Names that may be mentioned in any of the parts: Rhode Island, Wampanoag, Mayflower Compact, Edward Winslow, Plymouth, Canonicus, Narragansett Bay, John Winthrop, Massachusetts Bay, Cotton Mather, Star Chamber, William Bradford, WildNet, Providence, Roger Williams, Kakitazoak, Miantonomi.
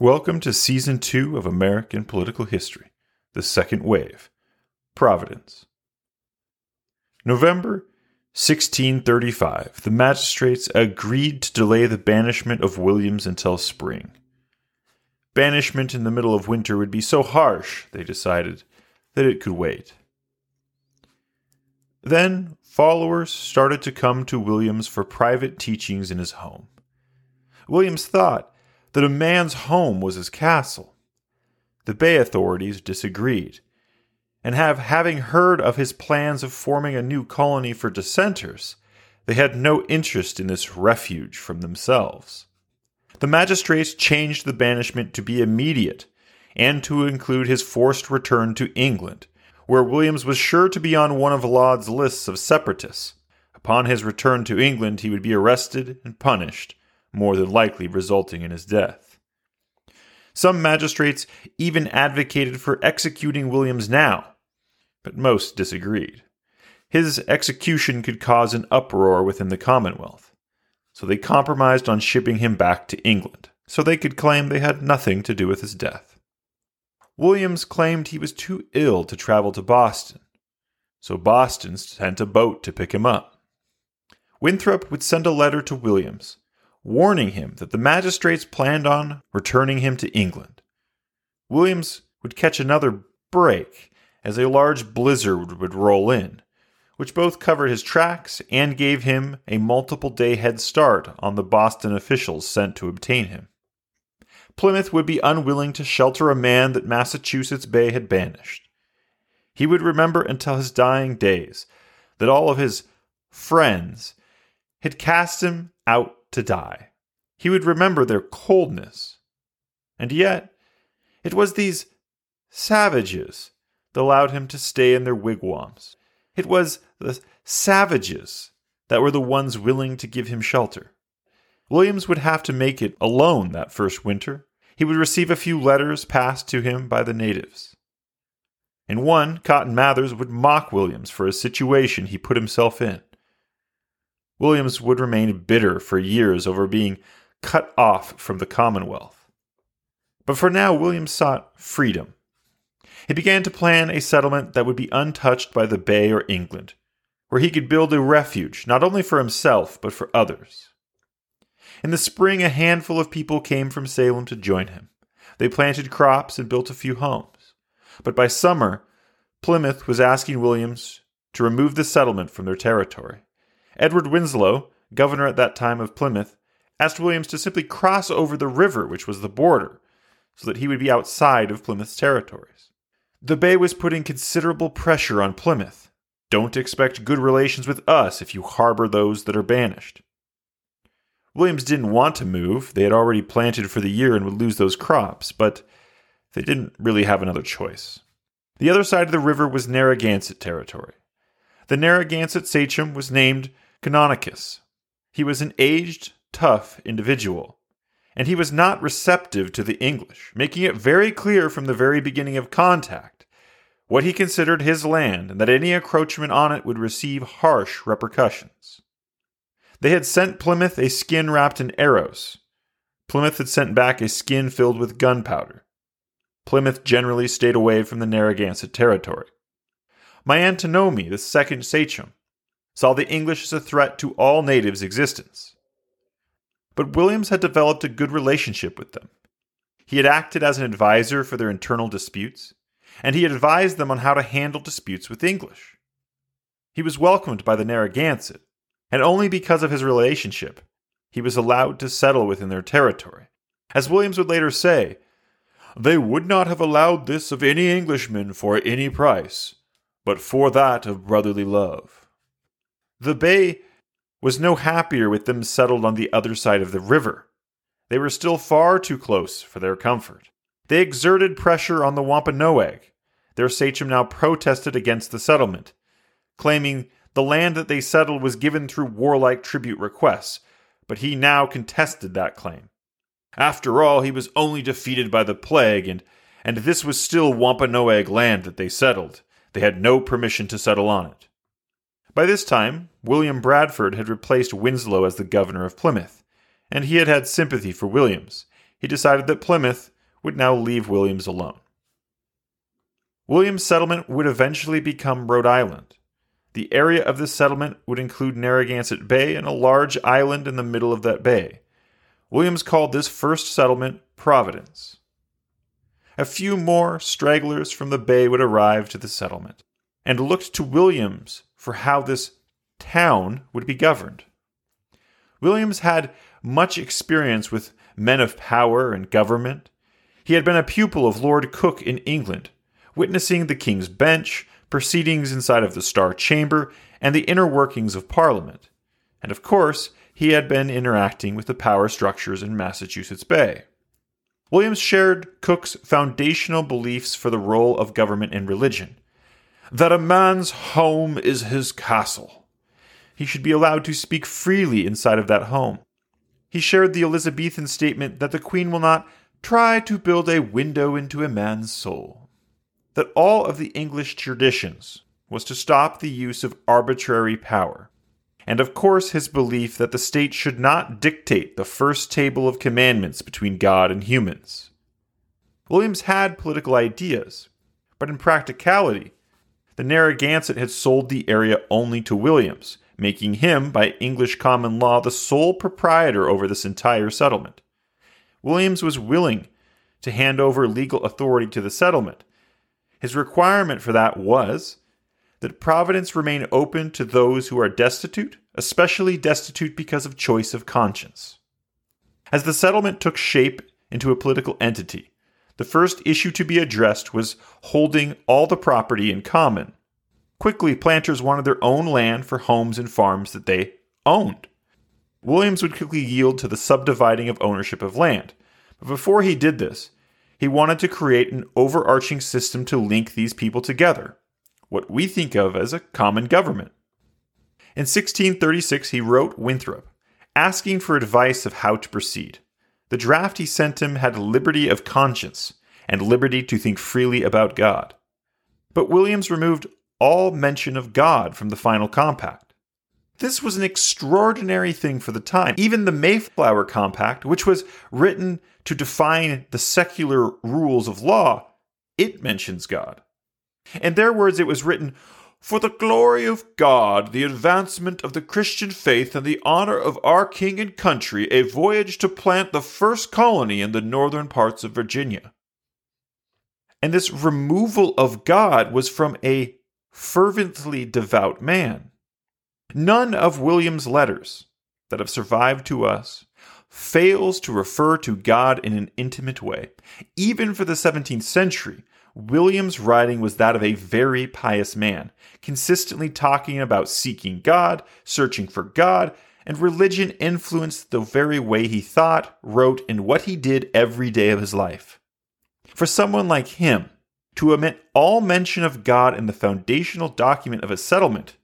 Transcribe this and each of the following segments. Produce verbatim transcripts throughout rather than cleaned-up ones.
Welcome to Season two of American Political History, The Second Wave, Providence. November sixteen thirty-five, the magistrates agreed to delay the banishment of Williams until spring. Banishment in the middle of winter would be so harsh, they decided, that it could wait. Then, followers started to come to Williams for private teachings in his home. Williams thought that a man's home was his castle. The Bay authorities disagreed, and have, having heard of his plans of forming a new colony for dissenters, they had no interest in this refuge from themselves. The magistrates changed the banishment to be immediate, and to include his forced return to England, where Williams was sure to be on one of Laud's lists of separatists. Upon his return to England, he would be arrested and punished, more than likely resulting in his death. Some magistrates even advocated for executing Williams now, but most disagreed. His execution could cause an uproar within the Commonwealth, so they compromised on shipping him back to England, so they could claim they had nothing to do with his death. Williams claimed he was too ill to travel to Boston, so Boston sent a boat to pick him up. Winthrop would send a letter to Williams, warning him that the magistrates planned on returning him to England. Williams would catch another break as a large blizzard would roll in, which both covered his tracks and gave him a multiple-day head start on the Boston officials sent to obtain him. Plymouth would be unwilling to shelter a man that Massachusetts Bay had banished. He would remember until his dying days that all of his friends had cast him out to die. He would remember their coldness. And yet, it was these savages that allowed him to stay in their wigwams. It was the savages that were the ones willing to give him shelter. Williams would have to make it alone that first winter. He would receive a few letters passed to him by the natives. In one, Cotton Mather would mock Williams for a situation he put himself in. Williams would remain bitter for years over being cut off from the Commonwealth. But for now, Williams sought freedom. He began to plan a settlement that would be untouched by the Bay or England, where he could build a refuge, not only for himself, but for others. In the spring, a handful of people came from Salem to join him. They planted crops and built a few homes. But by summer, Plymouth was asking Williams to remove the settlement from their territory. Edward Winslow, governor at that time of Plymouth, asked Williams to simply cross over the river, which was the border, so that he would be outside of Plymouth's territories. The Bay was putting considerable pressure on Plymouth. Don't expect good relations with us if you harbor those that are banished. Williams didn't want to move. They had already planted for the year and would lose those crops, but they didn't really have another choice. The other side of the river was Narragansett territory. The Narragansett sachem was named Canonicus. He was an aged, tough individual, and he was not receptive to the English, making it very clear from the very beginning of contact what he considered his land and that any encroachment on it would receive harsh repercussions. They had sent Plymouth a skin wrapped in arrows. Plymouth had sent back a skin filled with gunpowder. Plymouth generally stayed away from the Narragansett territory. Miantonomi, the second sachem, saw the English as a threat to all natives' existence. But Williams had developed a good relationship with them. He had acted as an advisor for their internal disputes, and he advised them on how to handle disputes with English. He was welcomed by the Narragansett, and only because of his relationship, he was allowed to settle within their territory. As Williams would later say, "They would not have allowed this of any Englishman for any price, but for that of brotherly love." The Bay was no happier with them settled on the other side of the river. They were still far too close for their comfort. They exerted pressure on the Wampanoag. Their sachem now protested against the settlement, claiming the land that they settled was given through warlike tribute requests, but he now contested that claim. After all, he was only defeated by the plague, and, and this was still Wampanoag land that they settled. They had no permission to settle on it. By this time, William Bradford had replaced Winslow as the governor of Plymouth, and he had had sympathy for Williams. he decided that Plymouth would now leave Williams alone. Williams' settlement would eventually become Rhode Island. The area of this settlement would include Narragansett Bay and a large island in the middle of that bay. Williams called this first settlement Providence. A few more stragglers from the bay would arrive to the settlement and looked to Williams for how this town would be governed. Williams had much experience with men of power and government. He had been a pupil of Lord Coke in England, witnessing the King's Bench, proceedings inside of the Star Chamber, and the inner workings of Parliament. And of course, he had been interacting with the power structures in Massachusetts Bay. Williams shared Coke's foundational beliefs for the role of government and religion, that a man's home is his castle. He should be allowed to speak freely inside of that home. He shared the Elizabethan statement that the Queen will not try to build a window into a man's soul. That all of the English traditions was to stop the use of arbitrary power. And of course his belief that the state should not dictate the first table of commandments between God and humans. Williams had political ideas, but in practicality, the Narragansett had sold the area only to Williams, making him, by English common law, the sole proprietor over this entire settlement. Williams was willing to hand over legal authority to the settlement. His requirement for that was that Providence remain open to those who are destitute, especially destitute because of choice of conscience. As the settlement took shape into a political entity, the first issue to be addressed was holding all the property in common. Quickly, planters wanted their own land for homes and farms that they owned. Williams would quickly yield to the subdividing of ownership of land. But before he did this, he wanted to create an overarching system to link these people together, what we think of as a common government. In sixteen thirty-six, he wrote Winthrop, asking for advice of how to proceed. The draft he sent him had liberty of conscience and liberty to think freely about God. But Williams removed all mention of God from the final compact. This was an extraordinary thing for the time. Even the Mayflower Compact, which was written to define the secular rules of law, it mentions God. In their words, it was written, "For the glory of God, the advancement of the Christian faith, and the honor of our king and country, a voyage to plant the first colony in the northern parts of Virginia." And this removal of God was from a fervently devout man. None of William's letters that have survived to us fails to refer to God in an intimate way. Even for the seventeenth century, William's writing was that of a very pious man, consistently talking about seeking God, searching for God, and religion influenced the very way he thought, wrote, and what he did every day of his life. For someone like him, to omit all mention of God in the foundational document of a settlement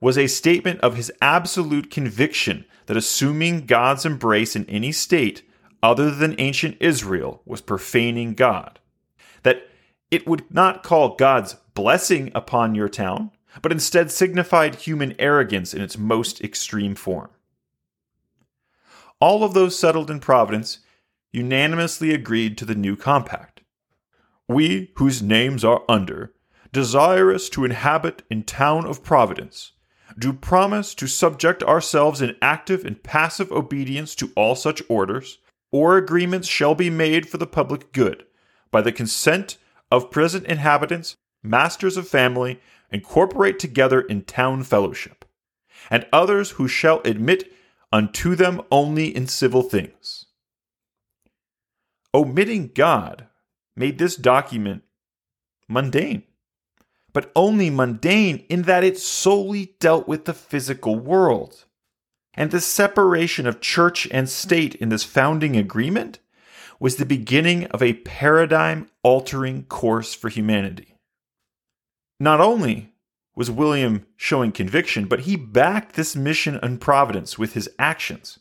was a statement of his absolute conviction that assuming God's embrace in any state other than ancient Israel was profaning God. That it would not call God's blessing upon your town, but instead signified human arrogance in its most extreme form. All of those settled in Providence unanimously agreed to the new compact. "We, whose names are under, desirous to inhabit in town of Providence, do promise to subject ourselves in active and passive obedience to all such orders, or agreements shall be made for the public good, by the consent of present inhabitants, masters of family, incorporate together in town fellowship, and others who shall admit unto them only in civil things." Omitting God made this document mundane, but only mundane in that it solely dealt with the physical world. And the separation of church and state in this founding agreement was the beginning of a paradigm-altering course for humanity. Not only was William showing conviction, but he backed this mission in Providence with his actions.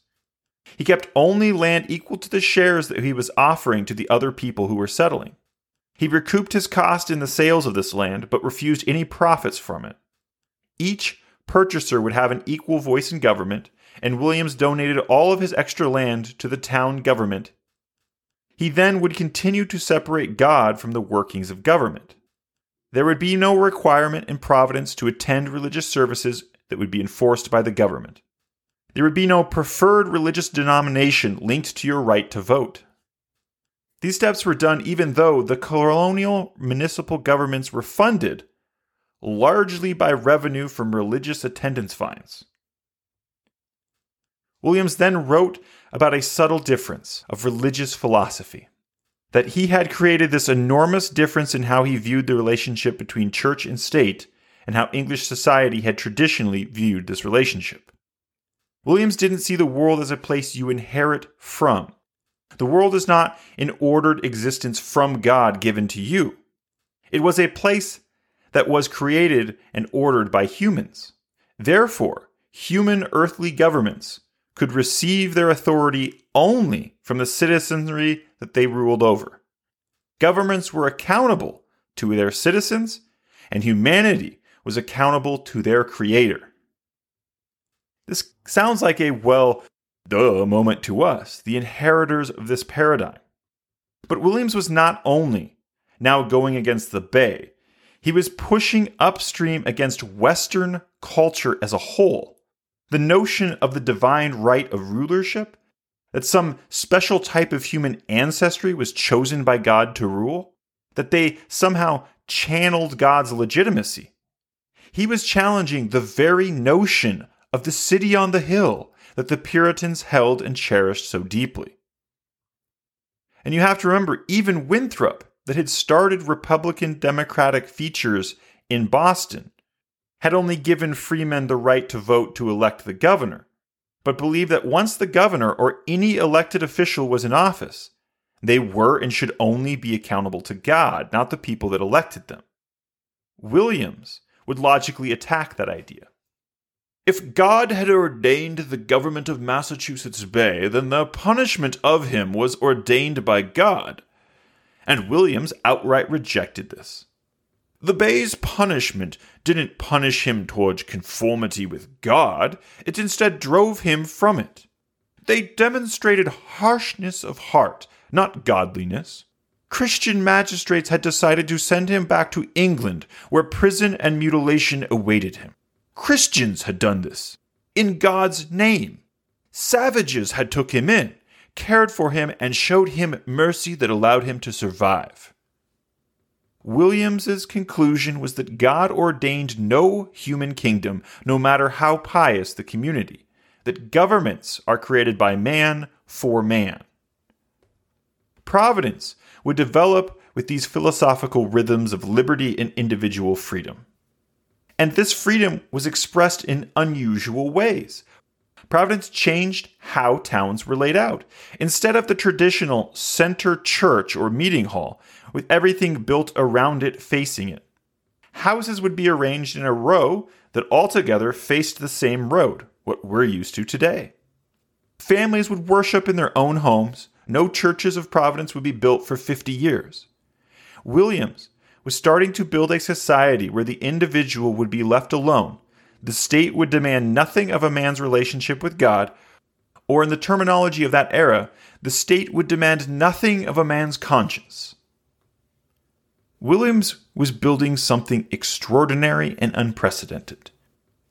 He kept only land equal to the shares that he was offering to the other people who were settling. He recouped his cost in the sales of this land, but refused any profits from it. Each purchaser would have an equal voice in government, and Williams donated all of his extra land to the town government he then would continue to separate God from the workings of government. There would be no requirement in Providence to attend religious services that would be enforced by the government. There would be no preferred religious denomination linked to your right to vote. These steps were done even though the colonial municipal governments were funded largely by revenue from religious attendance fines. Williams then wrote about a subtle difference of religious philosophy, that he had created this enormous difference in how he viewed the relationship between church and state and how English society had traditionally viewed this relationship. Williams didn't see the world as a place you inherit from. The world is not an ordered existence from God given to you. It was a place that was created and ordered by humans. Therefore, human earthly governments could receive their authority only from the citizenry that they ruled over. Governments were accountable to their citizens, and humanity was accountable to their creator. This sounds like a, well, duh moment to us, the inheritors of this paradigm. But Williams was not only now going against the Bay, he was pushing upstream against Western culture as a whole. The notion of the divine right of rulership, that some special type of human ancestry was chosen by God to rule, that they somehow channeled God's legitimacy. He was challenging the very notion of the city on the hill that the Puritans held and cherished so deeply. And you have to remember, even Winthrop, that had started Republican Democratic features in Boston, had only given freemen the right to vote to elect the governor, but believed that once the governor or any elected official was in office, they were and should only be accountable to God, not the people that elected them. Williams would logically attack that idea. If God had ordained the government of Massachusetts Bay, then the punishment of him was ordained by God. And Williams outright rejected this. The Bay's punishment didn't punish him towards conformity with God, it instead drove him from it. They demonstrated harshness of heart, not godliness. Christian magistrates had decided to send him back to England, where prison and mutilation awaited him. Christians had done this, in God's name. Savages had took him in, cared for him, and showed him mercy that allowed him to survive. Williams's conclusion was that God ordained no human kingdom, no matter how pious the community, that governments are created by man for man. Providence would develop with these philosophical rhythms of liberty and individual freedom. And this freedom was expressed in unusual ways. Providence changed how towns were laid out. Instead of the traditional center church or meeting hall, with everything built around it facing it, houses would be arranged in a row that altogether faced the same road, what we're used to today. Families would worship in their own homes. No churches of Providence would be built for fifty years. Williams was starting to build a society where the individual would be left alone. The state would demand nothing of a man's relationship with God, or in the terminology of that era, the state would demand nothing of a man's conscience. Williams was building something extraordinary and unprecedented.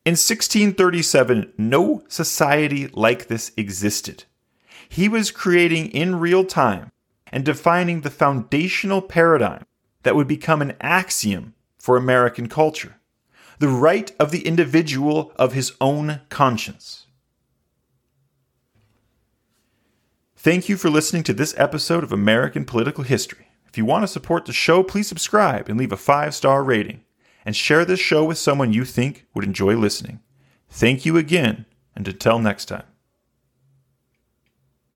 In sixteen thirty-seven, no society like this existed. He was creating in real time and defining the foundational paradigm that would become an axiom for American culture, the right of the individual of his own conscience. Thank you for listening to this episode of American Political History. If you want to support the show, please subscribe and leave a five-star rating, and share this show with someone you think would enjoy listening. Thank you again, and until next time.